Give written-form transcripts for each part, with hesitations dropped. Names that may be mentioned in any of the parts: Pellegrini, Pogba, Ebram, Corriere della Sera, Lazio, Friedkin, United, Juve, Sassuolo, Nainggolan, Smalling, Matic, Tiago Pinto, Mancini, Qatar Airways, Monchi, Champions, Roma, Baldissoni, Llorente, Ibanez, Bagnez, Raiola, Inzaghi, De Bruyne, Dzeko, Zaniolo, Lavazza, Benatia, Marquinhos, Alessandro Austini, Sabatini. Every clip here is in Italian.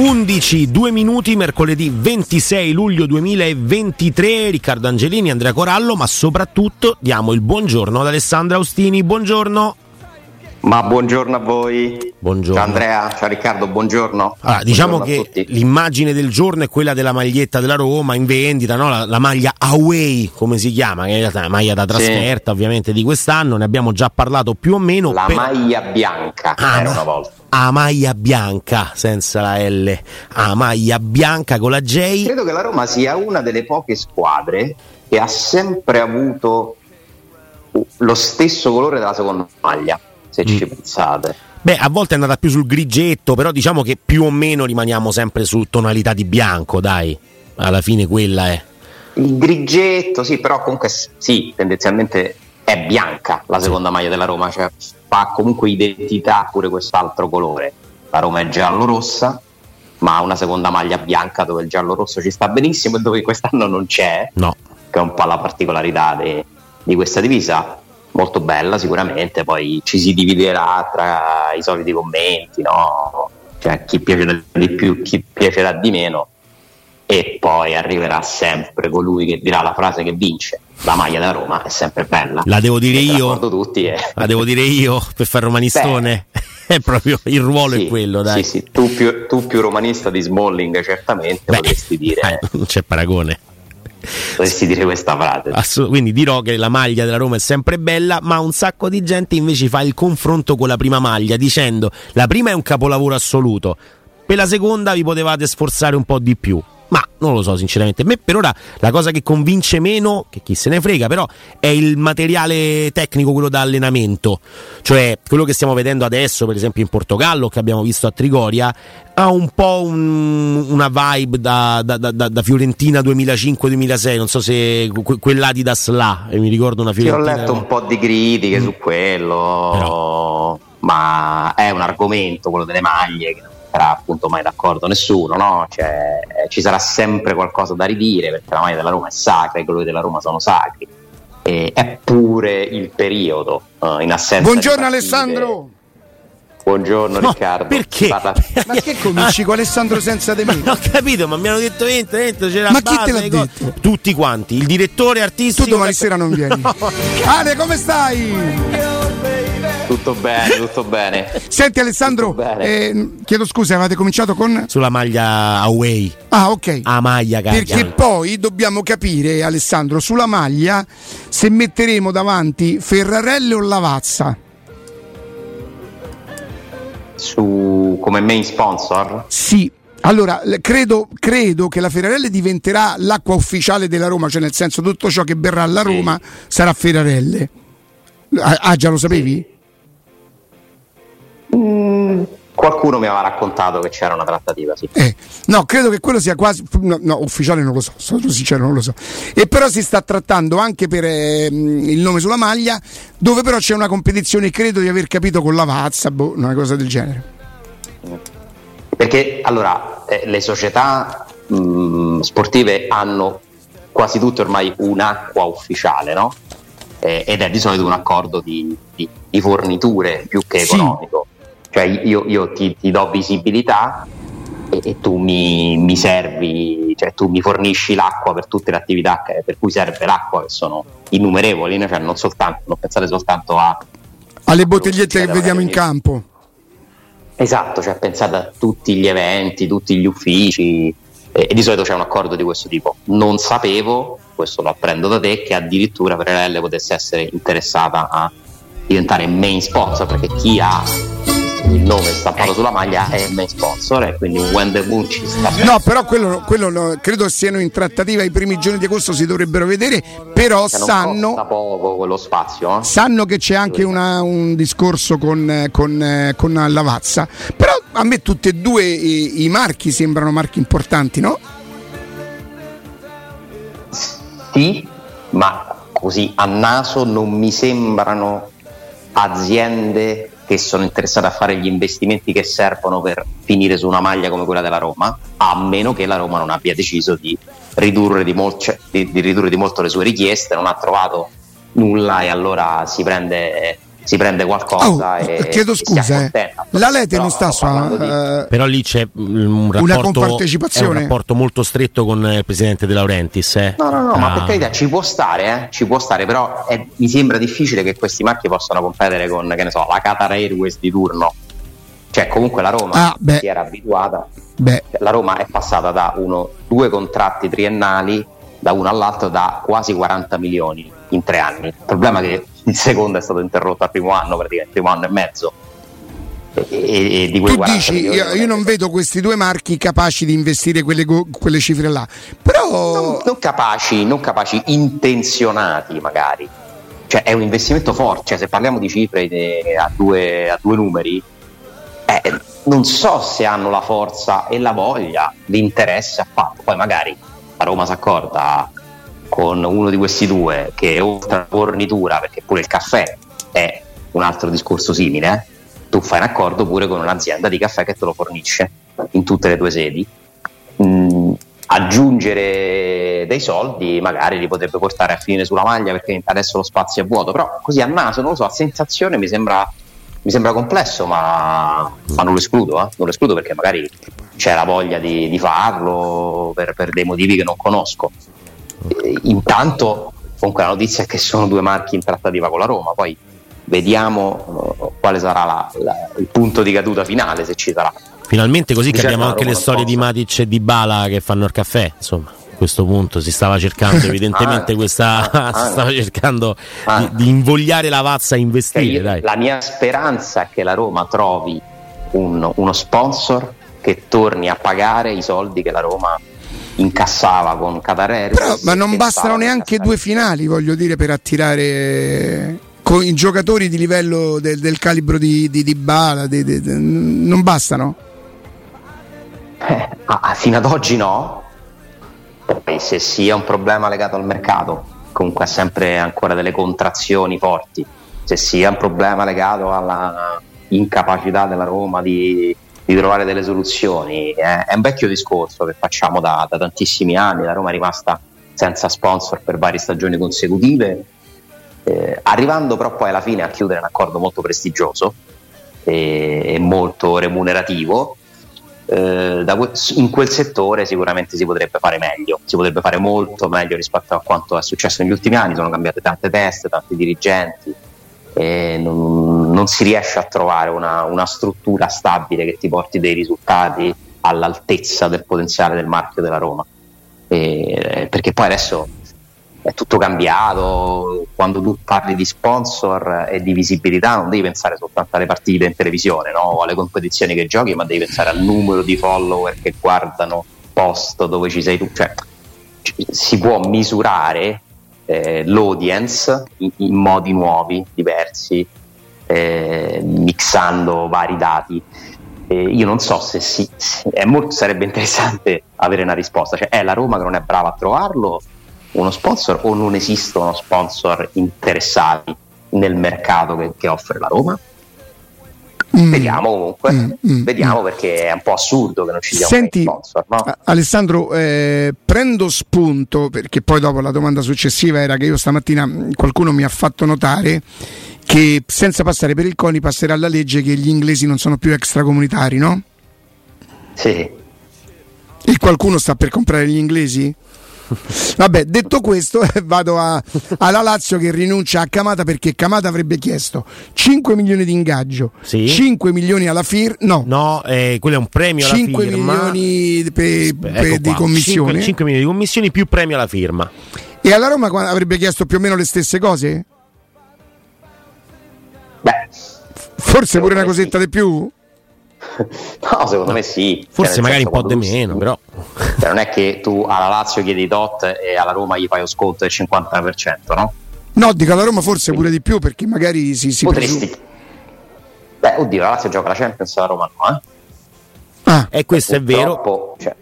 11:02 minuti, mercoledì 26 luglio 2023, Riccardo Angelini, Andrea Corallo, ma soprattutto diamo il buongiorno ad Alessandro Austini. Buongiorno. Ma buongiorno a voi. Buongiorno. Ciao Andrea, ciao Riccardo, buongiorno. Allora, diciamo buongiorno che l'immagine del giorno è quella della maglietta della Roma in vendita, no? La maglia away, come si chiama, che è la maglia da trasferta, sì, ovviamente di quest'anno, ne abbiamo già parlato più o meno. La maglia bianca, era una volta. A maglia bianca, senza la L, a maglia bianca con la J. Credo che la Roma sia una delle poche squadre che ha sempre avuto lo stesso colore della seconda maglia, se ci pensate. Beh, a volte è andata più sul grigetto, però diciamo che più o meno rimaniamo sempre su tonalità di bianco, dai, alla fine quella è il grigetto, sì, però comunque sì, tendenzialmente è bianca la seconda maglia della Roma, cioè fa comunque identità pure quest'altro colore. La Roma è giallo-rossa, ma ha una seconda maglia bianca dove il giallo-rosso ci sta benissimo e dove quest'anno non c'è, no, che è un po' la particolarità di questa divisa. Molto bella sicuramente, poi ci si dividerà tra i soliti commenti, no? Cioè chi piacerà di più, chi piacerà di meno, e poi arriverà sempre colui che dirà la frase che vince: la maglia da Roma è sempre bella. La devo dire io, tutti, la devo dire io per far romanistone. È proprio il ruolo, sì, è quello, dai. Sì, sì. Tu più romanista di Smalling, certamente. Beh, potresti dire, non c'è paragone. Dovresti dire questa frase. Quindi dirò che la maglia della Roma è sempre bella, ma un sacco di gente invece fa il confronto con la prima maglia dicendo: la prima è un capolavoro assoluto, per la seconda vi potevate sforzare un po' di più. Ma non lo so, sinceramente, a me per ora la cosa che convince meno, che chi se ne frega, però è il materiale tecnico, quello da allenamento. Cioè quello che stiamo vedendo adesso, per esempio in Portogallo, che abbiamo visto a Trigoria, ha un po' una vibe da Fiorentina 2005-2006, non so se quell'Adidas là, mi ricordo una Fiorentina. Io ho letto un po' di critiche su quello, però, ma è un argomento, quello delle maglie, che sarà appunto mai d'accordo nessuno, no? Cioè, ci sarà sempre qualcosa da ridire, perché la maglia della Roma è sacra, i colori della Roma sono sacri, è pure il periodo in assenza. Buongiorno Alessandro. Buongiorno Riccardo. Perché? Ma che cominci con Alessandro senza di me? Non ho capito, ma mi hanno detto niente, c'era. Ma chi te l'ha detto? Tutti quanti, il direttore artistico. Tu domani sera non vieni. No. Ale, come stai? Tutto bene, tutto bene. Senti Alessandro, chiedo scusa, avete cominciato con? Sulla maglia away. Ah, ok. A maglia caglia. Perché poi dobbiamo capire, Alessandro, sulla maglia se metteremo davanti Ferrarelle o Lavazza. Su come main sponsor? Sì. Allora, credo che la Ferrarelle diventerà l'acqua ufficiale della Roma, cioè nel senso tutto ciò che berrà la Roma sarà Ferrarelle. Ah, già lo sapevi? Sì. Qualcuno mi aveva raccontato che c'era una trattativa, sì. No, credo che quello sia quasi no, ufficiale non lo so, sono sincero, non lo so. E però si sta trattando anche per il nome sulla maglia, dove però c'è una competizione, credo di aver capito, con Lavazza, una cosa del genere. Perché allora le società sportive hanno quasi tutte ormai un'acqua ufficiale, no? Ed è di solito un accordo di forniture più che economico. Sì. Cioè io ti do visibilità e tu mi servi, cioè tu mi fornisci l'acqua per tutte le attività per cui serve l'acqua, che sono innumerevoli, cioè non pensate soltanto alle bottigliette che vediamo in campo. Esatto, cioè pensate a tutti gli eventi, tutti gli uffici, e di solito c'è un accordo di questo tipo. Non sapevo, questo lo apprendo da te, che addirittura Ferrarelle potesse essere interessata a diventare main sponsor, perché chi ha il nome stampato sulla maglia è il main sponsor, e quindi un Wenderbun ci sta. No, però quello credo siano in trattativa, i primi giorni di agosto si dovrebbero vedere, però sanno poco quello spazio, eh? Sanno che c'è anche un discorso con Lavazza, però a me tutti e due i marchi sembrano marchi importanti, no? Sì, ma così a naso non mi sembrano aziende che sono interessate a fare gli investimenti che servono per finire su una maglia come quella della Roma, a meno che la Roma non abbia deciso di ridurre di molto le sue richieste, non ha trovato nulla e allora si prende si prende qualcosa. Chiedo scusa, la Lete non sta di... Però lì c'è un rapporto molto stretto con il presidente De Laurentiis. No, ma per carità ci può stare, però mi sembra difficile che questi marchi possano competere con, che ne so, la Qatar Airways di turno. Cioè, comunque la Roma si era abituata. La Roma è passata da due contratti triennali, da uno all'altro, da quasi 40 milioni in 3 anni. Il problema è che il secondo è stato interrotto al primo anno, praticamente primo anno e mezzo. E di quei tu 40 dici, io non vedo questi due marchi capaci di investire quelle cifre là. Però non capaci, intenzionati magari. Cioè, è un investimento forte. Cioè, se parliamo di cifre a due numeri. Non so se hanno la forza e la voglia, l'interesse a farlo. Poi magari la Roma si accorda con uno di questi due che oltre alla fornitura, perché pure il caffè è un altro discorso simile, tu fai un accordo pure con un'azienda di caffè che te lo fornisce in tutte le tue sedi, aggiungere dei soldi magari li potrebbe portare a finire sulla maglia, perché adesso lo spazio è vuoto. Però così a naso, non lo so, a sensazione mi sembra complesso, ma non lo escludo, perché magari c'è la voglia di farlo per dei motivi che non conosco. Intanto comunque la notizia è che sono due marchi in trattativa con la Roma, poi vediamo quale sarà il punto di caduta finale, se ci sarà. Finalmente così capiamo anche le storie di Matic e Dybala che fanno il caffè, insomma. A questo punto si stava cercando evidentemente di invogliare Lavazza a investire. Dai. La mia speranza è che la Roma trovi uno sponsor che torni a pagare i soldi che la Roma incassava con Qatar Airways. Ma non bastano neanche due finali, voglio dire, per attirare con i giocatori di livello del calibro di Dybala, non bastano? Fino ad oggi no. E se sia un problema legato al mercato, comunque ha sempre ancora delle contrazioni forti, se sia un problema legato alla incapacità della Roma di trovare delle soluzioni, è un vecchio discorso che facciamo da tantissimi anni. La Roma è rimasta senza sponsor per varie stagioni consecutive, arrivando però poi alla fine a chiudere un accordo molto prestigioso e molto remunerativo. In quel settore sicuramente si potrebbe fare meglio, si potrebbe fare molto meglio rispetto a quanto è successo negli ultimi anni. Sono cambiate tante teste, tanti dirigenti, e non si riesce a trovare una struttura stabile che ti porti dei risultati all'altezza del potenziale del marchio della Roma, perché poi adesso è tutto cambiato. Quando tu parli di sponsor e di visibilità non devi pensare soltanto alle partite in televisione, no? O alle competizioni che giochi, ma devi pensare al numero di follower che guardano post dove ci sei tu. Cioè, si può misurare l'audience in modi nuovi, diversi, mixando vari dati. Io non so se sarebbe interessante avere una risposta. Cioè, è la Roma che non è brava a trovarlo uno sponsor, o non esistono sponsor interessati nel mercato che offre la Roma? Vediamo comunque, perché è un po' assurdo che non ci sia uno sponsor, no? Alessandro, prendo spunto, perché poi dopo la domanda successiva era che io stamattina qualcuno mi ha fatto notare che senza passare per il CONI passerà la legge che gli inglesi non sono più extracomunitari, no? Sì. E qualcuno sta per comprare gli inglesi? Vabbè, detto questo, vado alla Lazio che rinuncia a Camata, perché Camata avrebbe chiesto 5 milioni di ingaggio, sì. 5 milioni alla firma, quello è un premio alla firma, 5 milioni di commissioni, 5 milioni di commissioni più premio alla firma. E alla Roma avrebbe chiesto più o meno le stesse cose? Forse pure una cosetta di più? No, secondo me sì. Forse magari un po' di meno, però. Cioè, non è che tu alla Lazio chiedi tot e alla Roma gli fai lo sconto del 50%, no? No, dico alla Roma forse quindi pure di più, perché magari si potresti. Oddio, la Lazio gioca la Champions, la Roma no, eh? Ah. E questo è vero. Cioè,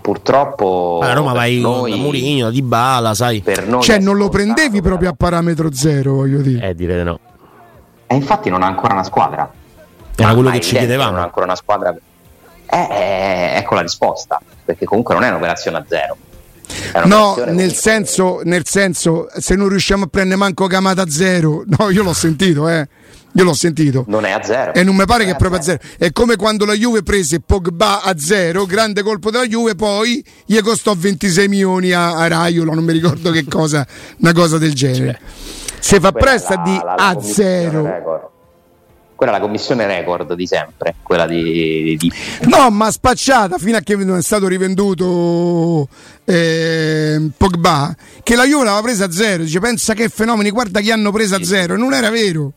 purtroppo. Ma la Roma vai con Mourinho, Dybala, sai. Per noi cioè, non lo prendevi proprio a parametro zero, voglio dire. Direi di no. E infatti non ha ancora una squadra. Era quello che ci chiedevamo. Non ha ancora una squadra. Ecco la risposta, perché comunque non è un'operazione a zero. No, nel senso, se non riusciamo a prendere manco Camata a zero, no, io l'ho sentito. Non è a zero. E non mi pare che è proprio a zero. È come quando la Juve prese Pogba a zero, grande colpo della Juve, poi gli costò 26 milioni a Raiola, non mi ricordo che cosa, una cosa del genere. Cioè, se fa presto di a zero. Record. Quella è la commissione record di sempre, quella di... No, ma spacciata fino a che non è stato rivenduto Pogba, che la Juve l'aveva presa a zero. Dice, pensa che fenomeni, guarda chi hanno presa a zero. Non era vero.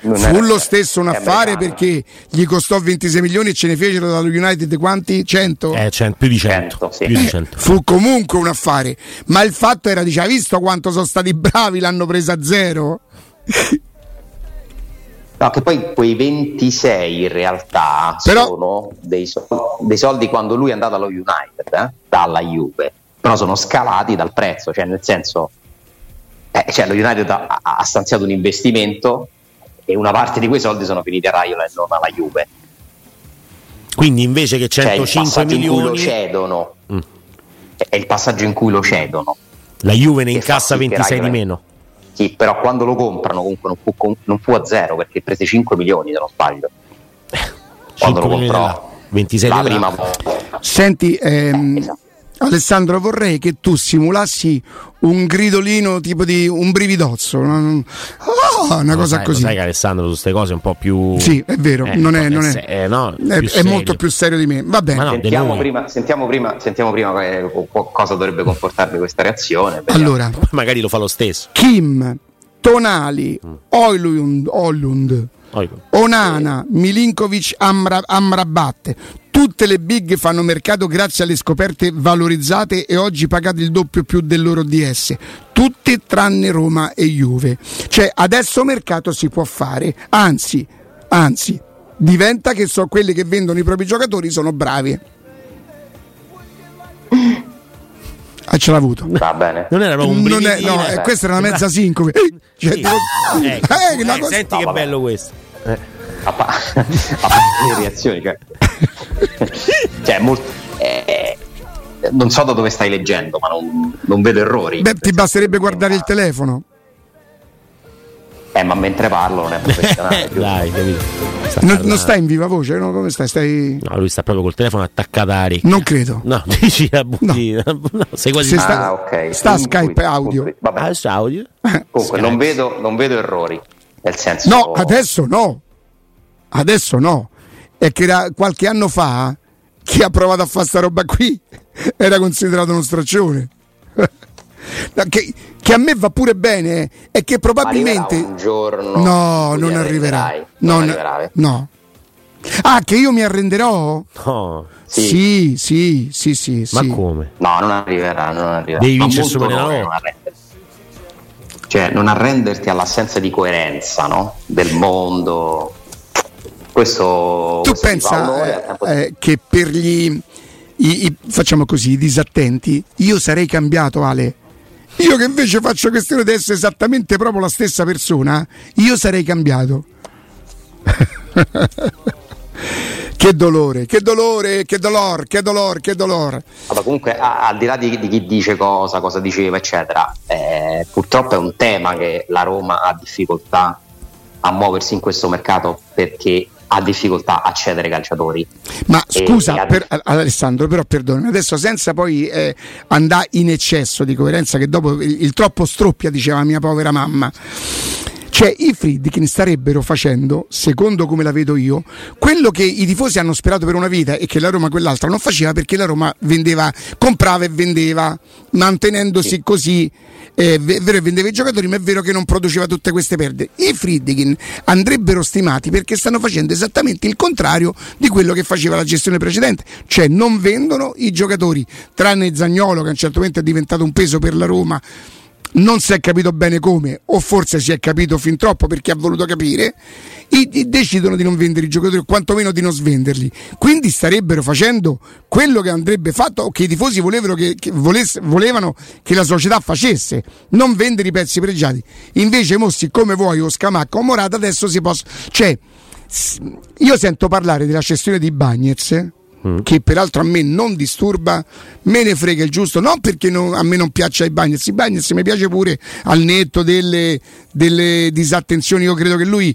Fu lo stesso un affare perché gli costò 26 milioni e ce ne fecero dallo United quanti? 100? Più di 100. Sì. Più di 100. Fu comunque un affare, ma il fatto era, dice, hai visto quanto sono stati bravi, l'hanno presa a zero? No, che poi quei 26 in realtà però... sono dei soldi quando lui è andato allo United, dalla Juve, però sono scalati dal prezzo, cioè nel senso, lo United ha stanziato un investimento e una parte di quei soldi sono finiti a Raiola e non alla Juve. Quindi invece che 105 milioni lo cedono. È il passaggio in cui lo cedono. La Juve ne incassa 26 di meno. Sì, però quando lo comprano comunque non fu a zero, perché prese 5 milioni se non sbaglio. Quando lo comprò 26 la prima volta. Senti, esatto. Alessandro, vorrei che tu simulassi un gridolino tipo di un brividozzo, una cosa così. Sai che Alessandro su queste cose è un po' più... Sì, è vero, è molto più serio di me. Va bene. No, sentiamo prima cosa dovrebbe comportarvi questa reazione. Allora, magari lo fa lo stesso. Kim, Tonali, Højlund, Onana, Milinkovic, Amrabat, tutte le big fanno mercato grazie alle scoperte valorizzate e oggi pagate il doppio più del loro DS, tutte tranne Roma e Juve. Cioè adesso mercato si può fare, anzi diventa che quelli che vendono i propri giocatori sono bravi. Ce l'ha avuto. Va bene. Non era proprio un brividino. No, questa era una mezza sincope. Cioè, sì. Senti che bello questo. Le reazioni, molto, non so da dove stai leggendo, ma non vedo errori. Beh, ti basterebbe guardare il telefono. Ma mentre parlo non è professionale. Dai, capito. Non stai in viva voce, no? Come stai? No, lui sta proprio col telefono attaccato a Rick. Non credo. No, dici la bucchina. No, sei quasi. Okay. Sta Skype audio. Vabbè. Audio. Comunque non vedo errori. Nel senso. No, adesso no. È che qualche anno fa chi ha provato a fare sta roba qui era considerato uno straccione. Che a me va pure bene è che probabilmente un giorno non arriverà. No. Ah, che io mi arrenderò? No. Sì. Ma come? No, non arriverà. Devi vincere solo nella lotta. Cioè, non arrenderti all'assenza di coerenza, no? Del mondo. Questo tu pensa che per gli facciamo così, i disattenti, io sarei cambiato, Ale. Io che invece faccio questione di essere esattamente proprio la stessa persona, io sarei cambiato. Che dolore. Ma comunque al di là di chi dice cosa diceva, eccetera, purtroppo è un tema che la Roma ha difficoltà a muoversi in questo mercato perché ha difficoltà a cedere calciatori. Ma scusa, Alessandro, però perdonami, adesso senza poi andare in eccesso di coerenza, che dopo il troppo stroppia, diceva mia povera mamma. Cioè i Friedkin starebbero facendo, secondo come la vedo io, quello che i tifosi hanno sperato per una vita e che la Roma quell'altra non faceva, perché la Roma comprava e vendeva, mantenendosi così, vero, e vendeva i giocatori, ma è vero che non produceva tutte queste perdite. I Friedkin andrebbero stimati perché stanno facendo esattamente il contrario di quello che faceva la gestione precedente, cioè non vendono i giocatori, tranne Zaniolo, che a un certo momento è diventato un peso per la Roma. Non si è capito bene come, o forse si è capito fin troppo perché ha voluto capire, e decidono di non vendere i giocatori o quantomeno di non svenderli. Quindi starebbero facendo quello che andrebbe fatto o che i tifosi volevano che la società facesse, non vendere i pezzi pregiati. Invece mossi come vuoi o Scamacca o Morata adesso si possono. Cioè, io sento parlare della cessione di Bagnez che peraltro a me non disturba, me ne frega il giusto, non perché a me non piaccia Ibanez mi piace pure, al netto delle disattenzioni, io credo che lui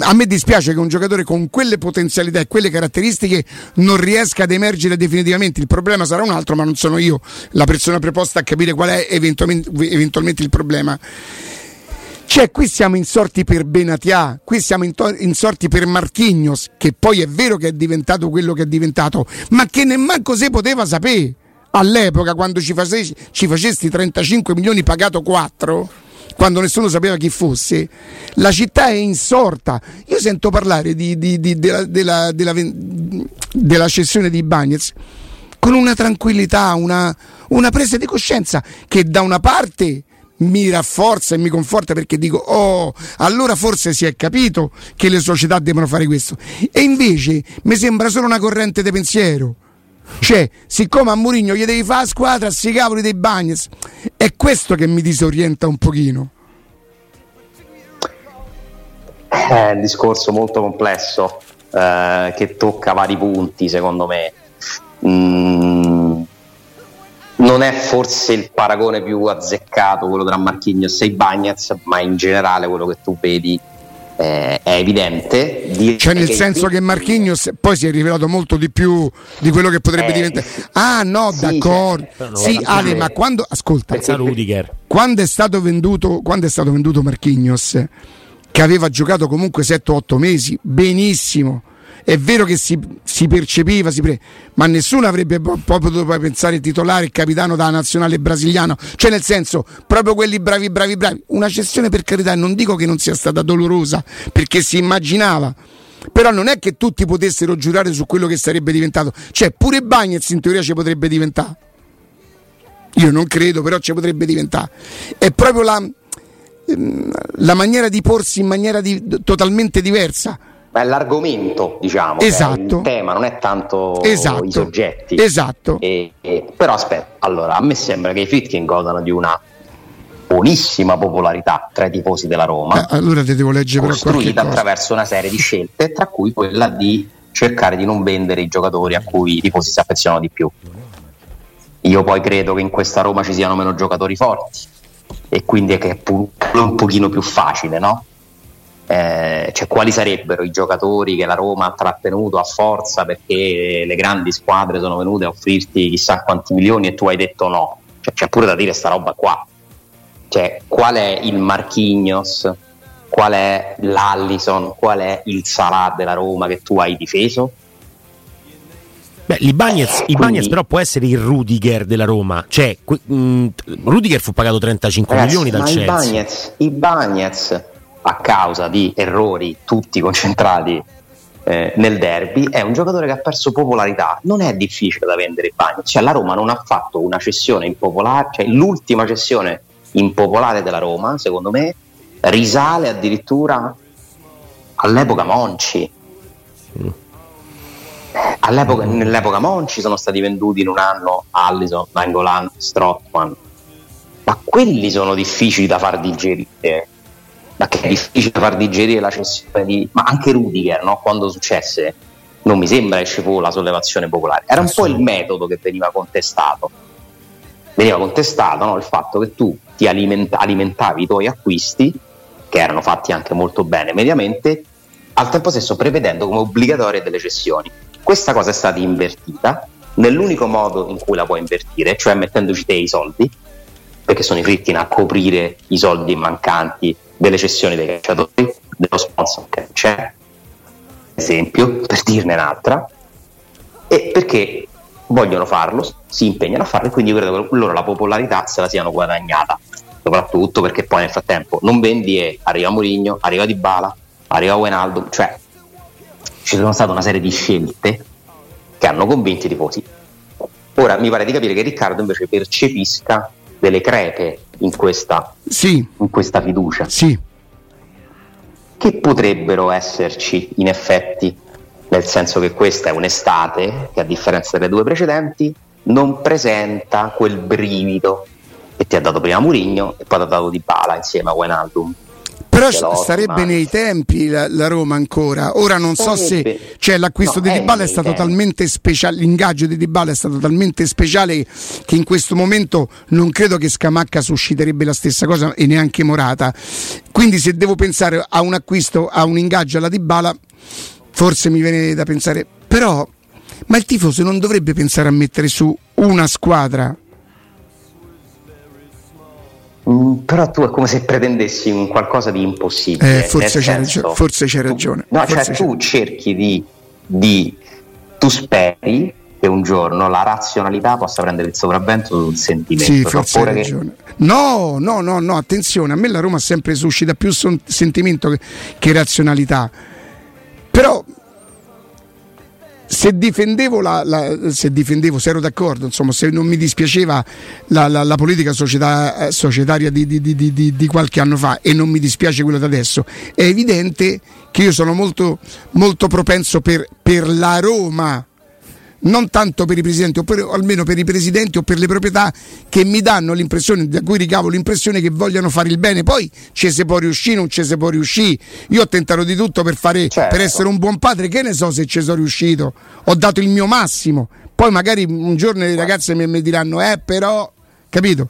a me dispiace che un giocatore con quelle potenzialità e quelle caratteristiche non riesca ad emergere definitivamente. Il problema sarà un altro, ma non sono io la persona preposta a capire qual è eventualmente il problema. Cioè, qui siamo insorti per Benatia, qui siamo insorti per Marquinhos, che poi è vero che è diventato quello che è diventato, ma che nemmanco se poteva sapere all'epoca, quando ci facesti 35 milioni pagato 4, quando nessuno sapeva chi fosse. La città è insorta. Io sento parlare della cessione di Bagnez con una tranquillità, una presa di coscienza che da una parte mi rafforza e mi conforta, perché dico allora forse si è capito che le società devono fare questo, e invece mi sembra solo una corrente di pensiero. Cioè, siccome a Mourinho gli devi fare la squadra, si cavoli dei Bagnez, è questo che mi disorienta un pochino. È un discorso molto complesso che tocca vari punti, secondo me. Non è forse il paragone più azzeccato quello tra Marquinhos e Ibanez, ma in generale quello che tu vedi è evidente. Cioè, nel senso che Marquinhos poi si è rivelato molto di più di quello che potrebbe diventare. Ah no, sì, d'accordo. Sì, Ale, ma quando ascolta, Rudiger, quando è stato venduto Marquinhos, che aveva giocato comunque 7-8 mesi, benissimo. È vero che si percepiva, ma nessuno avrebbe potuto poi pensare titolare e capitano della nazionale brasiliana. Cioè, nel senso, proprio quelli bravi. Una cessione, per carità, non dico che non sia stata dolorosa, perché si immaginava, però non è che tutti potessero giurare su quello che sarebbe diventato. Cioè, pure Bagnez in teoria ci potrebbe diventare. Io non credo, però ci potrebbe diventare. È proprio la maniera di porsi in maniera totalmente diversa. Ma è l'argomento, diciamo, esatto. Il tema non è tanto i soggetti, esatto. Però aspetta, allora a me sembra che i Friedkin godano di una buonissima popolarità tra i tifosi della Roma, allora te devo leggere, costruita però attraverso una serie di scelte, tra cui quella di cercare di non vendere i giocatori a cui i tifosi si affezionano di più. Io poi credo che in questa Roma ci siano meno giocatori forti, e quindi è che è un pochino più facile, no? Cioè, quali sarebbero i giocatori che la Roma ha trattenuto a forza perché le grandi squadre sono venute a offrirti chissà quanti milioni e tu hai detto no? Cioè, c'è pure da dire sta roba qua. Cioè, qual è il Marquinhos, qual è l'Allison, qual è il Salah della Roma che tu hai difeso? Beh, Ibanez però può essere il Rudiger della Roma. Cioè, Rudiger fu pagato 35 milioni dal Chelsea. Ibanez a causa di errori tutti concentrati nel derby è un giocatore che ha perso popolarità. Non è difficile da vendere Ibanez. Cioè, la Roma non ha fatto una cessione impopolare, cioè l'ultima cessione impopolare della Roma, secondo me, risale addirittura all'epoca Monchi. Nell'epoca Monchi sono stati venduti in un anno Allison, Nangolan, Strootman, ma quelli sono difficili da far digerire. Ma che è difficile far digerire la cessione di... Ma anche Rudiger, no? Quando successe, non mi sembra che ci fu la sollevazione popolare. Era un po' il metodo che veniva contestato. No? Il fatto che tu ti alimentavi i tuoi acquisti, che erano fatti anche molto bene mediamente, al tempo stesso prevedendo come obbligatorie delle cessioni. Questa cosa è stata invertita nell'unico modo in cui la puoi invertire, cioè mettendoci te i soldi, perché sono i Friedkin a coprire i soldi mancanti delle cessioni dei calciatori, dello sponsor che c'è, esempio, per dirne un'altra, e perché vogliono farlo, si impegnano a farlo, e quindi io credo che loro la popolarità se la siano guadagnata, soprattutto perché poi nel frattempo non vendi e arriva Mourinho, arriva Dybala, arriva Wijnaldum. Cioè, ci sono state una serie di scelte che hanno convinto i tifosi. Ora mi pare di capire che Riccardo invece percepisca delle crepe in questa fiducia, sì, che potrebbero esserci in effetti, nel senso che questa è un'estate che, a differenza delle due precedenti, non presenta quel brivido che ti ha dato prima Mourinho e poi ti ha dato Dybala insieme a Wijnaldum. però sarebbe nei tempi la Roma ancora. Ora non so se l'acquisto di Dybala è stato talmente speciale, l'ingaggio di Dybala è stato talmente speciale che in questo momento non credo che Scamacca susciterebbe la stessa cosa e neanche Morata. Quindi se devo pensare a un acquisto, a un ingaggio alla Dybala, forse mi viene da pensare, però ma il tifoso non dovrebbe pensare a mettere su una squadra. Però tu è come se pretendessi un qualcosa di impossibile. Forse c'hai ragione. No, forse cioè tu cerchi di tu speri che un giorno la razionalità possa prendere il sopravvento sul sentimento. Sì, forse hai ragione. Che... No, attenzione, a me la Roma sempre suscita più sentimento che razionalità. Però se difendevo se ero d'accordo, insomma, se non mi dispiaceva la politica societaria di qualche anno fa e non mi dispiace quella di adesso, è evidente che io sono molto, molto propenso per la Roma, non tanto per i presidenti, o almeno per i presidenti o per le proprietà che mi danno l'impressione, da cui ricavo l'impressione che vogliano fare il bene. Poi ci si può riuscire, non ci si può riuscire. Io ho tentato di tutto per fare, certo, per essere un buon padre, che ne so se ci sono riuscito, ho dato il mio massimo. Poi magari un giorno le ragazze mi diranno però, capito?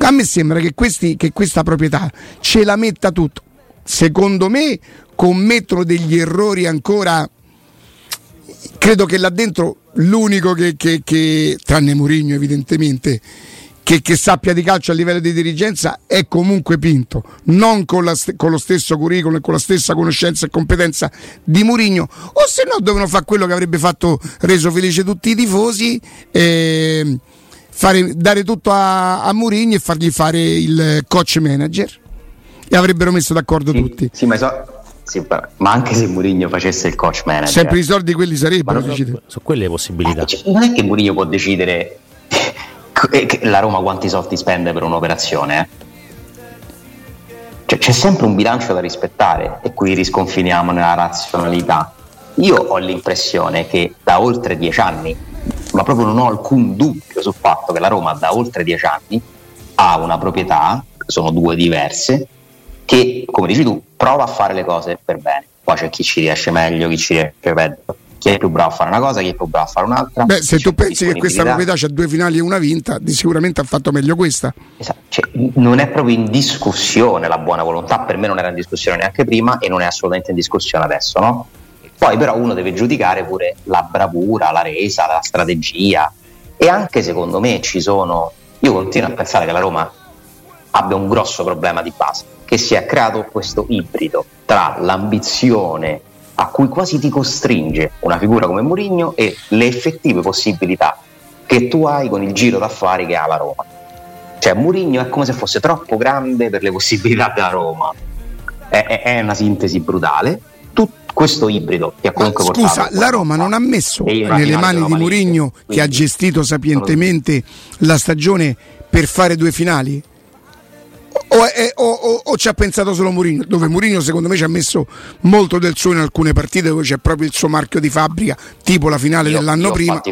A me sembra che questa proprietà ce la metta tutto. Secondo me commettono degli errori ancora. Credo che là dentro l'unico che tranne Mourinho evidentemente, che sappia di calcio a livello di dirigenza è comunque Pinto, non con lo stesso curriculum e con la stessa conoscenza e competenza di Mourinho, o se no devono fare quello che avrebbe fatto, reso felice tutti i tifosi, dare tutto a Mourinho e fargli fare il coach manager e avrebbero messo d'accordo tutti. Sì, ma ma anche se Mourinho facesse il coach manager, sempre i soldi quelli sarebbero, sono quelle le possibilità. Non è che Mourinho può decidere la Roma quanti soldi spende per un'operazione, cioè c'è sempre un bilancio da rispettare e qui risconfiniamo nella razionalità. Io ho l'impressione che da oltre 10 anni, ma proprio non ho alcun dubbio sul fatto che la Roma da oltre 10 anni ha una proprietà, sono due diverse, che come dici tu prova a fare le cose per bene. Poi c'è chi ci riesce meglio, chi ci riesce peggio, chi è più bravo a fare una cosa, chi è più bravo a fare un'altra. Beh, se tu pensi che questa proprietà c'ha 2 finali e una vinta, di sicuramente ha fatto meglio questa. Esatto. Cioè, non è proprio in discussione la buona volontà, per me non era in discussione neanche prima e non è assolutamente in discussione adesso, no? Poi però uno deve giudicare pure la bravura, la resa, la strategia, e anche secondo me io continuo a pensare che la Roma abbia un grosso problema di base, che si è creato questo ibrido tra l'ambizione a cui quasi ti costringe una figura come Mourinho e le effettive possibilità che tu hai con il giro d'affari che ha la Roma. Cioè Mourinho è come se fosse troppo grande per le possibilità della Roma, è una sintesi brutale. Questo ibrido che ha comunque portato, la Roma non ha messo nelle mani di Mourinho, che ha gestito sapientemente la stagione, per fare 2 finali? O ci ha pensato solo Mourinho? Dove Mourinho secondo me ci ha messo molto del suo in alcune partite, dove c'è proprio il suo marchio di fabbrica, tipo la finale dell'anno prima. Io ho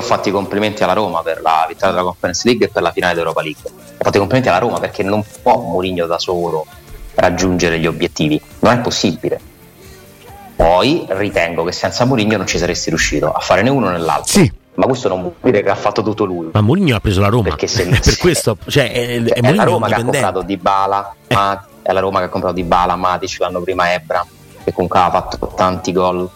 fatto i complimenti alla Roma per la vittoria della Conference League e per la finale d'Europa League. Ho fatto i complimenti alla Roma perché non può Mourinho da solo raggiungere gli obiettivi, non è possibile. Poi ritengo che senza Mourinho non ci saresti riuscito a fare né uno né l'altro. Sì, ma questo non vuol dire che ha fatto tutto lui. Ma Mourinho ha preso la Roma, perché per questo è la Roma che ha comprato Dybala, è la Roma che ha comprato Dybala, Matic, l'anno prima Ebra, che comunque ha fatto tanti gol.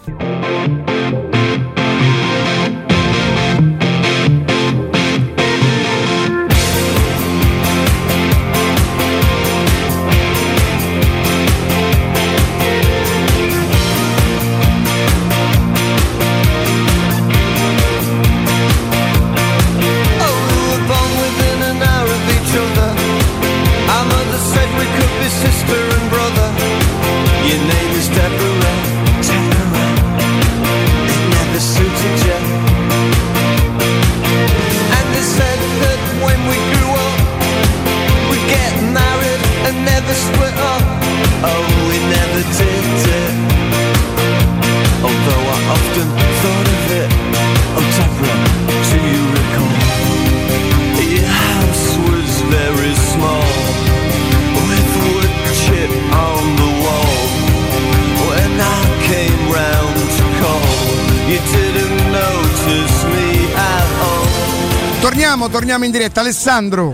torniamo in diretta. Alessandro.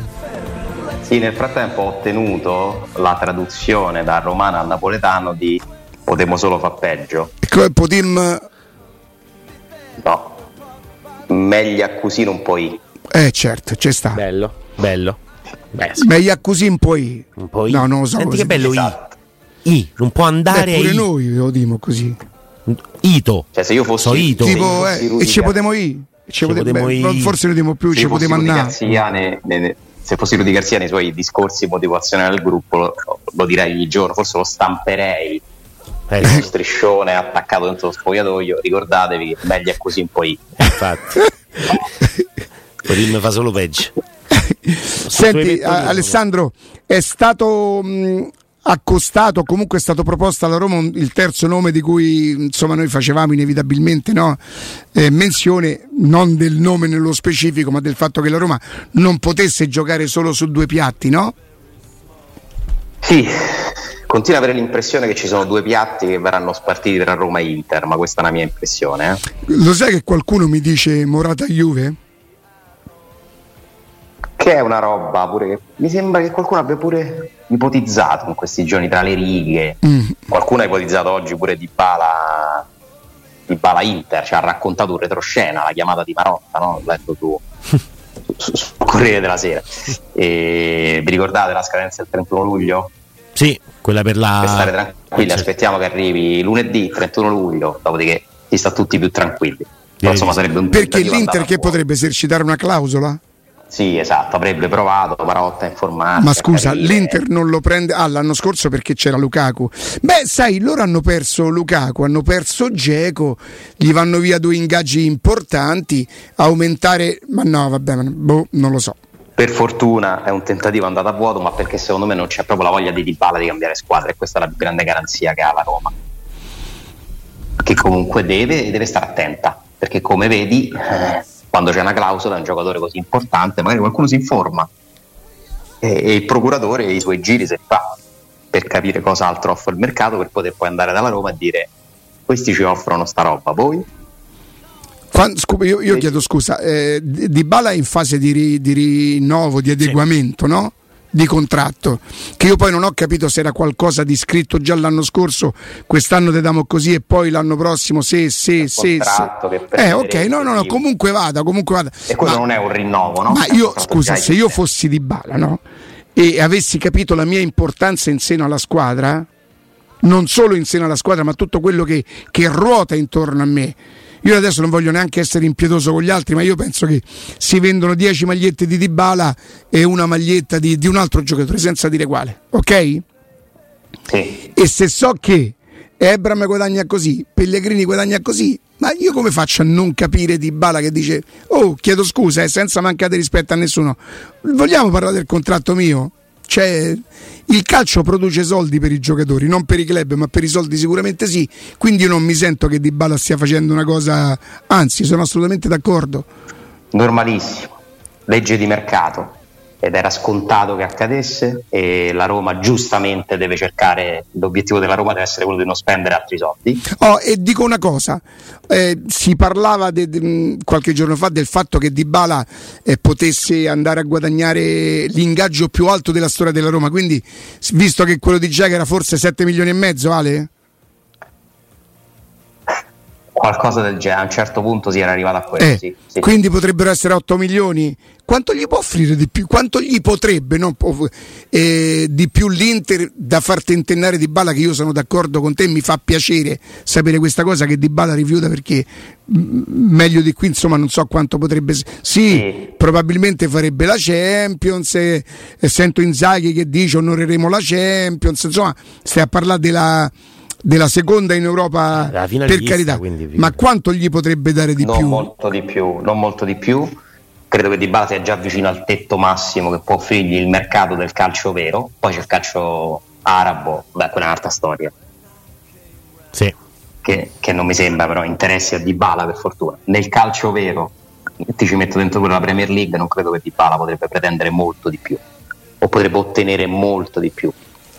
Sì, nel frattempo ho ottenuto la traduzione dal romano al napoletano di "potemmo solo fa peggio". Potim... no, meglio accusino un po' i. Certo, c'è sta. Bello, bello. Meglio accusino un po' i. Un po' i. No, non lo so. Senti che bello i. Non può andare. Eppure noi lo dimo così. Ito. Cioè se io fossi Ito. Tipo, e ci potemmo i. Forse lo dimo più, ci potemmo andare. Se fossi Rudy Garcia nei suoi discorsi motivazionali al gruppo lo direi ogni giorno, forse lo stamperei. Il striscione attaccato dentro lo spogliatoio. Ricordatevi che meglio è così un po' i. Infatti. Mi fa solo peggio. Senti, Alessandro, è stato accostato, comunque è stato proposto alla Roma il terzo nome di cui insomma noi facevamo inevitabilmente menzione, non del nome nello specifico, ma del fatto che la Roma non potesse giocare solo su due piatti, no? Sì, continua ad avere l'impressione che ci sono due piatti che verranno spartiti tra Roma e Inter, ma questa è la mia impressione. Lo sai che qualcuno mi dice Morata Juve? Che è una roba pure che mi sembra che qualcuno abbia pure ipotizzato in questi giorni tra le righe. Qualcuno ha ipotizzato oggi pure Dybala Inter, ci ha raccontato un retroscena, la chiamata di Marotta, no? L'ho detto tu sul Corriere della Sera. Vi ricordate la scadenza del 31 luglio? Sì, quella per la... Per stare tranquilli, aspettiamo che arrivi lunedì 31 luglio, dopodiché si sta tutti più tranquilli. Però, insomma, sarebbe un... Perché l'Inter che potrebbe esercitare una clausola? Sì, esatto, avrebbe provato Marotta a informarsi. Ma scusa, l'Inter non lo prende l'anno scorso perché c'era Lukaku. Beh, sai, loro hanno perso Lukaku, hanno perso Dzeko, gli vanno via due ingaggi importanti, aumentare, ma no, vabbè, non lo so. Per fortuna è un tentativo andato a vuoto, ma perché secondo me non c'è proprio la voglia di Dybala di cambiare squadra, e questa è la più grande garanzia che ha la Roma, che comunque deve stare attenta, perché come vedi quando c'è una clausola, un giocatore così importante, magari qualcuno si informa e il procuratore i suoi giri se fa per capire cosa altro offre il mercato, per poter poi andare dalla Roma e dire questi ci offrono sta roba, voi? Io chiedo scusa, Dybala è in fase di rinnovo, di adeguamento, sì, no? Di contratto, che io poi non ho capito se era qualcosa di scritto già l'anno scorso, quest'anno te damo così e poi l'anno prossimo se. No, comunque vada. E quello non è un rinnovo, no? Ma io, scusa, se io fossi Dybala, no? E avessi capito la mia importanza in seno alla squadra, non solo in seno alla squadra, ma tutto quello che ruota intorno a me. Io adesso non voglio neanche essere impietoso con gli altri, ma io penso che si vendono 10 magliette di Dybala e una maglietta di un altro giocatore, senza dire quale, ok? Sì. E se so che Ebram guadagna così, Pellegrini guadagna così, ma io come faccio a non capire Dybala che dice chiedo scusa, senza mancare rispetto a nessuno, vogliamo parlare del contratto mio? Cioè, il calcio produce soldi per i giocatori, non per i club, ma per i soldi sicuramente sì, quindi io non mi sento che Dybala stia facendo una cosa, anzi sono assolutamente d'accordo. Normalissimo, legge di mercato, ed era scontato che accadesse, e la Roma giustamente deve cercare, l'obiettivo della Roma deve essere quello di non spendere altri soldi. E dico una cosa, si parlava qualche giorno fa del fatto che Dybala potesse andare a guadagnare l'ingaggio più alto della storia della Roma, quindi visto che quello di Jack era forse 7 milioni e mezzo, Ale? Qualcosa del genere, a un certo punto si era arrivato a quello. Sì. Quindi potrebbero essere 8 milioni. Quanto gli può offrire di più? Quanto gli potrebbe di più l'Inter da far tentennare Dybala? Che io sono d'accordo con te, mi fa piacere sapere questa cosa che Dybala rifiuta, perché meglio di qui insomma non so quanto potrebbe. Sì. Probabilmente farebbe la Champions, e sento Inzaghi che dice onoreremo la Champions, insomma stai a parlare della seconda in Europa, per carità, quindi, ma quanto gli potrebbe dare di più? Non molto di più. Credo che Dybala sia già vicino al tetto massimo che può offrirgli il mercato del calcio vero. Poi c'è il calcio arabo, quella è un'altra storia. Sì. Che non mi sembra però interessi a Dybala, per fortuna. Nel calcio vero, ti ci metto dentro quella Premier League, non credo che Dybala potrebbe pretendere molto di più o potrebbe ottenere molto di più.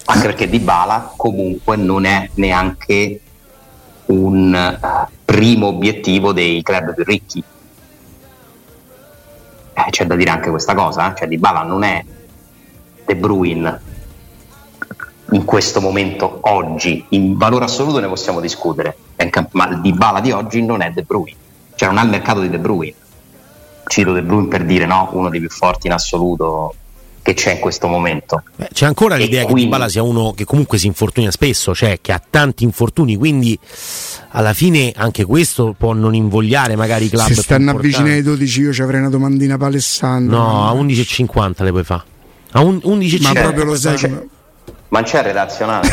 Anche perché Dybala comunque non è neanche un primo obiettivo dei club più ricchi. c'è da dire anche questa cosa, cioè Dybala non è De Bruyne in questo momento, oggi in valore assoluto ne possiamo discutere, ma il Dybala di oggi non è De Bruyne, cioè non ha il mercato di De Bruyne. Cito De Bruyne per dire, no, uno dei più forti in assoluto che c'è in questo momento. Beh, c'è ancora l'idea che Dybala sia uno che comunque si infortuna spesso, cioè che ha tanti infortuni, quindi alla fine anche questo può non invogliare magari i club. Se stanno avvicinando ai 12 io ci avrei una domandina per Alessandro. No, a 11.50 le puoi fare. A 11.50. Ma proprio lo sai, ma c'è redazionale.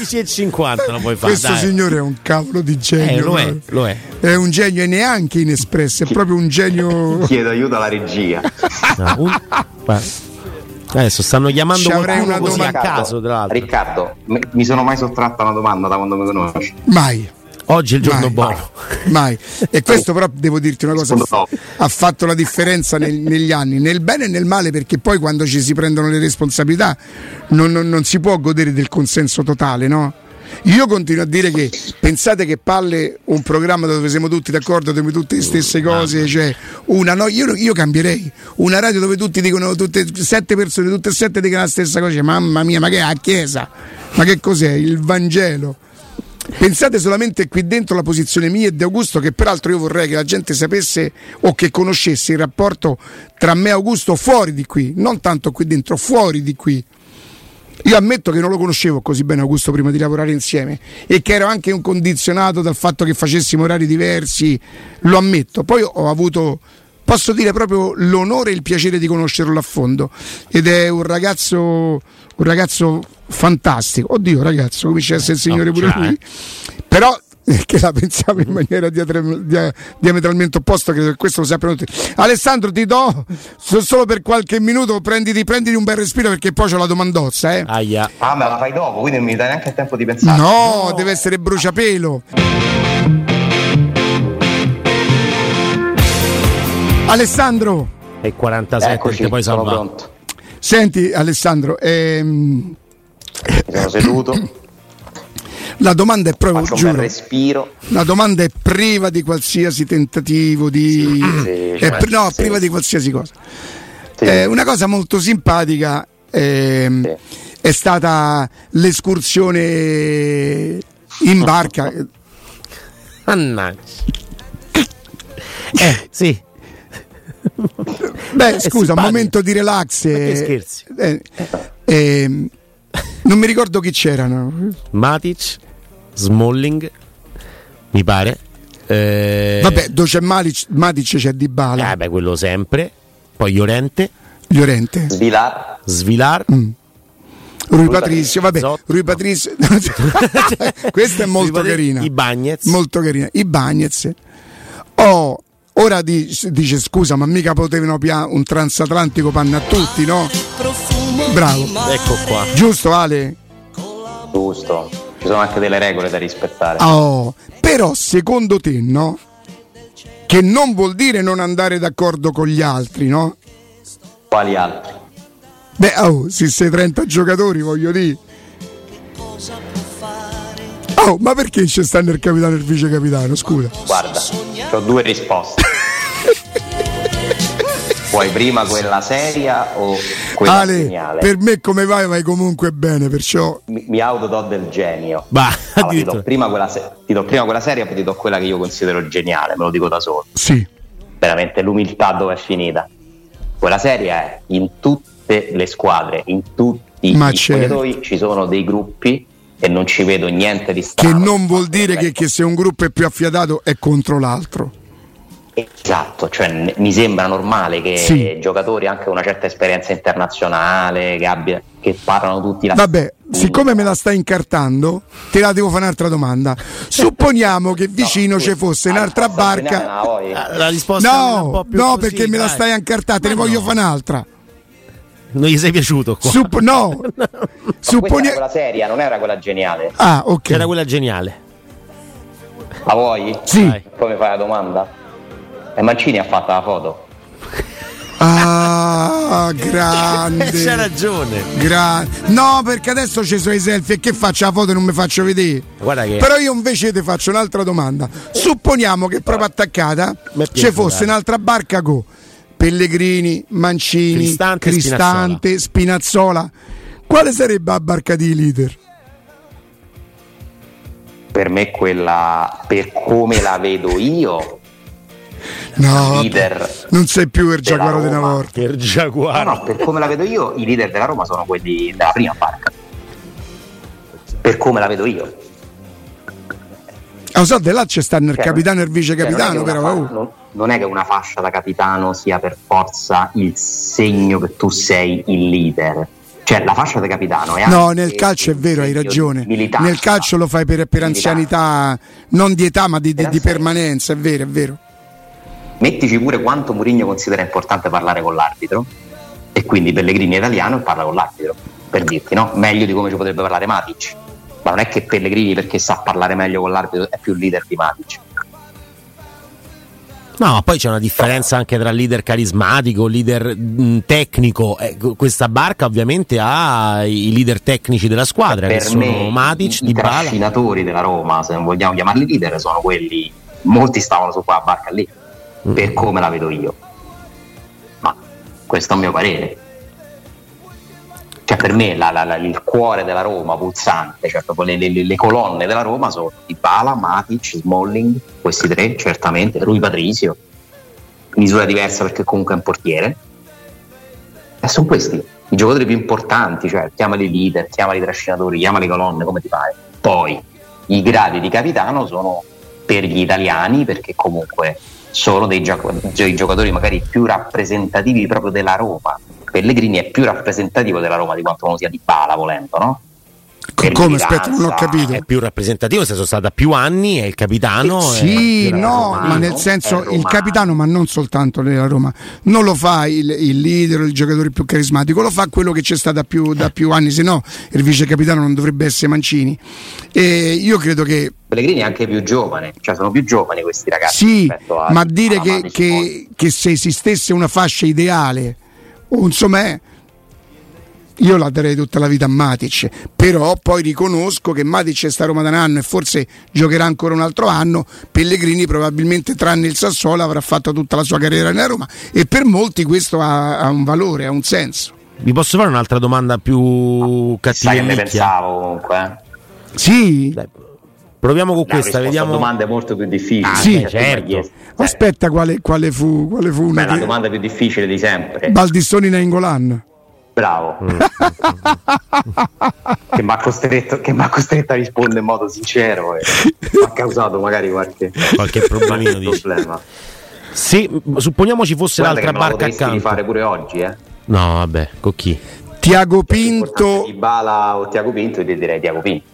11.50 lo puoi fare. Questo dai. Signore è un cavolo di genio, lo è. È un genio e neanche inespresso, è proprio un genio. Chiedo aiuto alla regia. No, adesso stanno chiamando qualcuno così domanda. A caso, tra l'altro. Riccardo, mi sono mai sottratta una domanda da quando mi conosci? Mai. Oggi è il giorno buono. Mai. E questo però devo dirti una cosa, ha fatto la differenza negli anni, nel bene e nel male, perché poi quando ci si prendono le responsabilità non si può godere del consenso totale, no? Io continuo a dire che pensate che palle un programma dove siamo tutti d'accordo, dove tutte le stesse cose, cioè una no, io cambierei una radio dove tutti dicono, tutte e sette dicono la stessa cosa, cioè, mamma mia, ma che è la Chiesa? Ma che cos'è? Il Vangelo? Pensate solamente qui dentro la posizione mia e di Augusto, che peraltro io vorrei che la gente sapesse o che conoscesse il rapporto tra me e Augusto fuori di qui, non tanto qui dentro, fuori di qui. Io ammetto che non lo conoscevo così bene Augusto prima di lavorare insieme e che ero anche un condizionato dal fatto che facessimo orari diversi, lo ammetto. Poi ho avuto, posso dire, proprio l'onore e il piacere di conoscerlo a fondo, ed è un ragazzo fantastico, oddio ragazzo, comincia a essere il signore pure lui, però che la pensavo in maniera diametralmente opposta, credo che questo lo sappiano tutti. Alessandro, ti do solo per qualche minuto, prenditi un bel respiro perché poi c'ho la domandozza, eh? Aia. Ah, ma la fai dopo, quindi non mi dai neanche il tempo di pensare. No, deve essere bruciapelo. Alessandro e 47. Eccoci, che poi sono pronto. Senti Alessandro, sono seduto. La domanda è proprio, giuro, respiro. La domanda è priva di qualsiasi tentativo di priva di qualsiasi cosa. Sì. Una cosa molto simpatica è stata l'escursione in barca. Sì. Beh, scusa, un momento di relax. Che scherzi. Non mi ricordo chi c'erano. Matic, Smalling, mi pare. Vabbè, dove c'è Matic c'è Dybala. Beh, quello sempre. Poi Llorente. Svilar. Rui Patricio, vabbè. Rui Patricio. No. Questa è molto carina. Ibanez. Molto carina. Ibanez. Ora dice scusa, ma mica potevano un transatlantico panna a tutti, no? Bravo, ecco qua. Giusto Ale? Giusto, ci sono anche delle regole da rispettare. Però secondo te, no? Che non vuol dire non andare d'accordo con gli altri, no? Quali altri? Beh, se sei 30 giocatori, voglio dire. Ma perché ci stanno il capitano e il vice capitano? Scusa. Guarda, ho due risposte. Vuoi prima quella seria o quella segnale? Per me come vai comunque bene, perciò mi auto do del genio. Allora, ti do prima quella seria, poi ti do quella che io considero geniale, me lo dico da solo. Sì. Veramente l'umiltà dove è finita. Quella seria è in tutte le squadre, in tutti i spogliatoi ci sono dei gruppi, e non ci vedo niente di strano. Che non vuol dire che se un gruppo è più affiatato è contro l'altro. Esatto, cioè mi sembra normale che giocatori anche una certa esperienza internazionale che parlano tutti la stessa. Vabbè, siccome me la stai incartando, te la devo fare un'altra domanda. Supponiamo che vicino ci fosse un'altra barca. La risposta è un po' più così, perché me la stai incartando, voglio fare un'altra. Non gli sei piaciuto qua? No. Era quella seria, non era quella geniale. Ok. Era quella geniale. A voi? Sì. Poi mi fai la domanda? E Mancini ha fatto la foto. Ah, grande. C'ha ragione. No, perché adesso ci sono i selfie e che faccio la foto e non mi faccio vedere. Guarda che... Però io invece ti faccio un'altra domanda. Supponiamo che proprio attaccata ci fosse un'altra barca con Pellegrini, Mancini, Cristante, Spinazzola. Quale sarebbe la barca di leader? Per me quella, per come la vedo io, no, leader non sei più il giaguaro della volta. Il giaguaro. No, per come la vedo io, i leader della Roma sono quelli della prima barca. Per come la vedo io. Lo so, di là c'è stanno il capitano e il vice capitano, però non è che una fascia da capitano sia per forza il segno che tu sei il leader. Cioè la fascia da capitano è no, nel calcio è vero, hai ragione. Nel calcio lo fai per anzianità, non di età ma di permanenza, è vero, è vero. Mettici pure quanto Mourinho considera importante parlare con l'arbitro, e quindi Pellegrini è italiano e parla con l'arbitro, per dirti, no? Meglio di come ci potrebbe parlare Matic. Ma non è che Pellegrini, perché sa parlare meglio con l'arbitro, è più leader di Matic. No, ma poi c'è una differenza anche tra leader carismatico, leader tecnico. Questa barca ovviamente ha i leader tecnici della squadra, per che sono Matic, Dybala. I trascinatori della Roma, se non vogliamo chiamarli leader, sono quelli. Molti stavano su quella barca lì, per come la vedo io. Ma questo è il mio parere. Cioè per me il cuore della Roma pulsante, cioè proprio le colonne della Roma sono Dybala, Matic, Smalling, questi tre certamente, Rui Patricio, misura diversa perché comunque è un portiere, e sono questi i giocatori più importanti, cioè chiamali leader, chiamali trascinatori, chiamali colonne, come ti pare. Poi i gradi di capitano sono per gli italiani, perché comunque sono dei giocatori magari più rappresentativi proprio della Roma. Pellegrini è più rappresentativo della Roma di quanto non sia Dybala, volendo, no? Per come? Aspetta, non ho capito. È più rappresentativo, se sono stata più anni, è il capitano. Sì, no, romano, ma nel senso il capitano, ma non soltanto della Roma. Non lo fa il leader, il giocatore più carismatico, lo fa quello che c'è stato da più anni, se no il vice capitano non dovrebbe essere Mancini. E io credo che Pellegrini è anche più giovane, cioè sono più giovani questi ragazzi. Sì, ma dire che se esistesse una fascia ideale, insomma, io la darei tutta la vita a Matic, però poi riconosco che Matic è sta Roma da un anno e forse giocherà ancora un altro anno. Pellegrini probabilmente, tranne il Sassuolo, avrà fatto tutta la sua carriera nella Roma, e per molti questo ha un valore, ha un senso. Vi posso fare un'altra domanda più cattiva? Sai che ne pensavo comunque? Sì. Dai, proviamo con questa, vediamo. La domanda è molto più difficile. Ah, sì, certo. Aspetta, quale fu una la domanda più difficile di sempre. Baldissoni Nainggolan. Bravo. che mi ha costretto a rispondere in modo sincero e ha causato magari qualche problemino di problema. Sì, supponiamo ci fosse l'altra barca accanto. Di fare pure oggi, eh? No, vabbè, con chi? Tiago Pinto, Dybala o Tiago Pinto, io direi Tiago Pinto.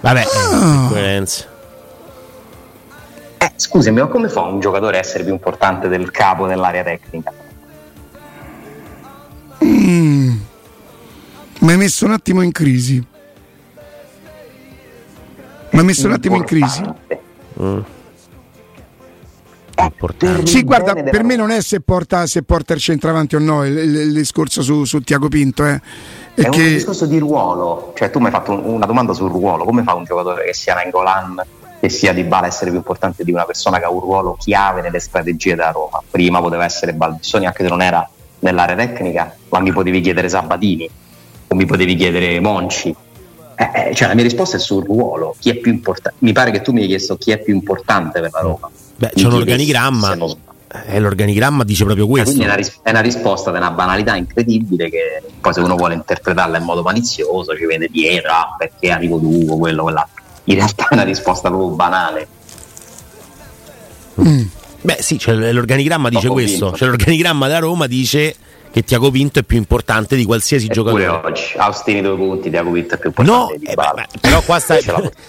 Vabbè, incoerenza. Scusami, ma come fa un giocatore a essere più importante del capo dell'area tecnica? Mi hai messo un attimo in crisi. Sì, guarda, per me non è se porta il centravanti o no il discorso su Tiago Pinto, è un discorso di ruolo. Cioè tu mi hai fatto una domanda sul ruolo. Come fa un giocatore che sia Nainggolan, che sia Dybala, essere più importante di una persona che ha un ruolo chiave nelle strategie della Roma? Prima poteva essere Baldissoni, anche se non era nell'area tecnica, ma mi potevi chiedere Sabatini o mi potevi chiedere Monchi. Cioè la mia risposta è sul ruolo, chi è più importante. Mi pare che tu mi hai chiesto chi è più importante per la Roma. Beh, c'è un organigramma, e l'organigramma dice proprio questo. Quindi è una risposta di una banalità incredibile, che poi se uno vuole interpretarla in modo malizioso ci vede dietro, perché arrivo tu, quell'altro. In realtà è una risposta proprio banale. Beh sì, cioè, l'organigramma dice questo. Cioè, l'organigramma della Roma dice che Tiago Pinto è più importante di qualsiasi giocatore. Pure oggi Austini 2 punti, Tiago Pinto è più importante. No, però qua stai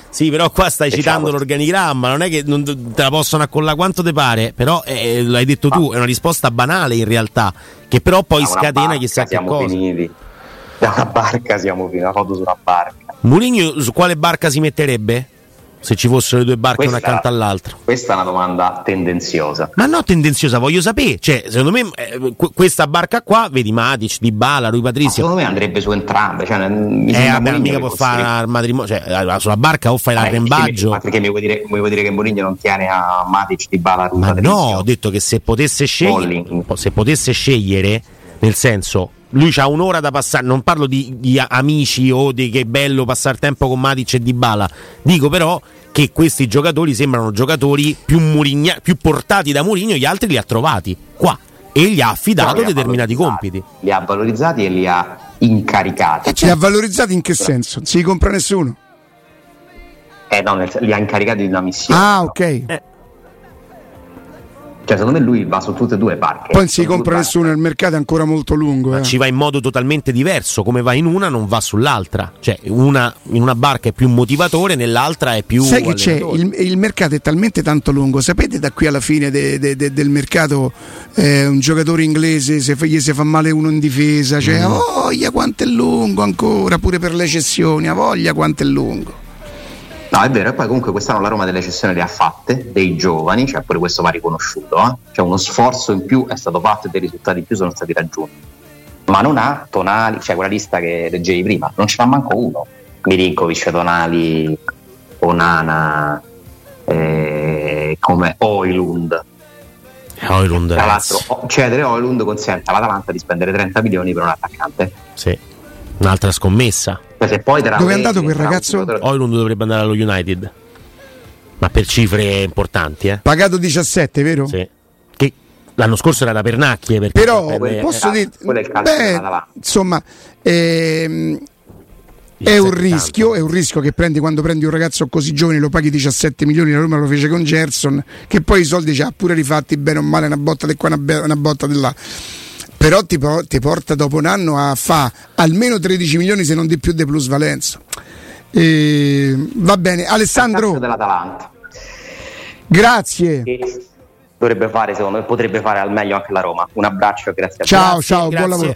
sì, però qua stai citando l'organigramma, non è che non te la possono accollare quanto te pare, però l'hai detto tu, è una risposta banale in realtà, che però poi scatena chissà che cosa. Finiti. Da una barca siamo finiti, una foto su una barca. Mourinho su quale barca si metterebbe? se ci fossero le due barche questa, una accanto all'altra? Questa è una domanda tendenziosa. Ma no, tendenziosa, voglio sapere. Cioè, secondo me questa barca qua, vedi Matic, Dybala, Rui Patricio. Secondo me andrebbe su entrambe. Cioè, mica può fare il matrimonio. Cioè, sulla barca o fai l'arrembaggio. Ma perché mi vuoi dire che Mourinho non tiene a Matic, Dybala, Rui Patricio? No, ho detto che se potesse scegliere, nel senso, lui c'ha un'ora da passare, non parlo di amici o di che bello passare tempo con Matic e Dybala, dico però che questi giocatori sembrano giocatori più portati da Mourinho, gli altri li ha trovati qua e gli ha affidato determinati compiti. Li ha valorizzati e li ha incaricati. Li ha valorizzati in che senso? Non si compra nessuno? No, li ha incaricati di una missione. Ah, ok. Cioè, secondo me lui va su tutte e due barche. Poi non si compra nessuno, il mercato è ancora molto lungo. Ci va in modo totalmente diverso. Come va in una non va sull'altra. Cioè, in una barca è più motivatore, nell'altra è più... Sai che c'è? Il mercato è talmente tanto lungo. Sapete da qui alla fine del mercato un giocatore inglese, se gli si fa male uno in difesa, cioè a voglia quanto è lungo ancora, pure per le cessioni, a voglia quanto è lungo. No, è vero, e poi comunque quest'anno la Roma delle cessioni le ha fatte, dei giovani, cioè pure questo va riconosciuto, Cioè uno sforzo in più è stato fatto e dei risultati in più sono stati raggiunti. Ma non ha Tonali, cioè quella lista che leggevi prima, non ce n'ha manco uno. Milinkovic, Tonali, Onana, come Højlund. Tra l'altro, cedere Højlund consente all'Atalanta di spendere 30 milioni per un attaccante. Sì, un'altra scommessa. Poi dove è andato quel ragazzo? Højlund dovrebbe andare allo United, ma per cifre importanti, pagato 17, vero? Sì. Che l'anno scorso era da pernacchie, però posso dire, insomma, è un rischio che prendi quando prendi un ragazzo così giovane, lo paghi 17 milioni. La Roma lo fece con Gerson, che poi i soldi ci ha pure rifatti bene o male, una botta di qua, una botta di là. Però ti porta dopo un anno a fa almeno 13 milioni, se non di più, di plusvalenza. Va bene, Alessandro dell'Atalanta. Grazie. Dovrebbe fare, secondo me, potrebbe fare al meglio anche la Roma. Un abbraccio e grazie a tutti. Ciao, buon lavoro.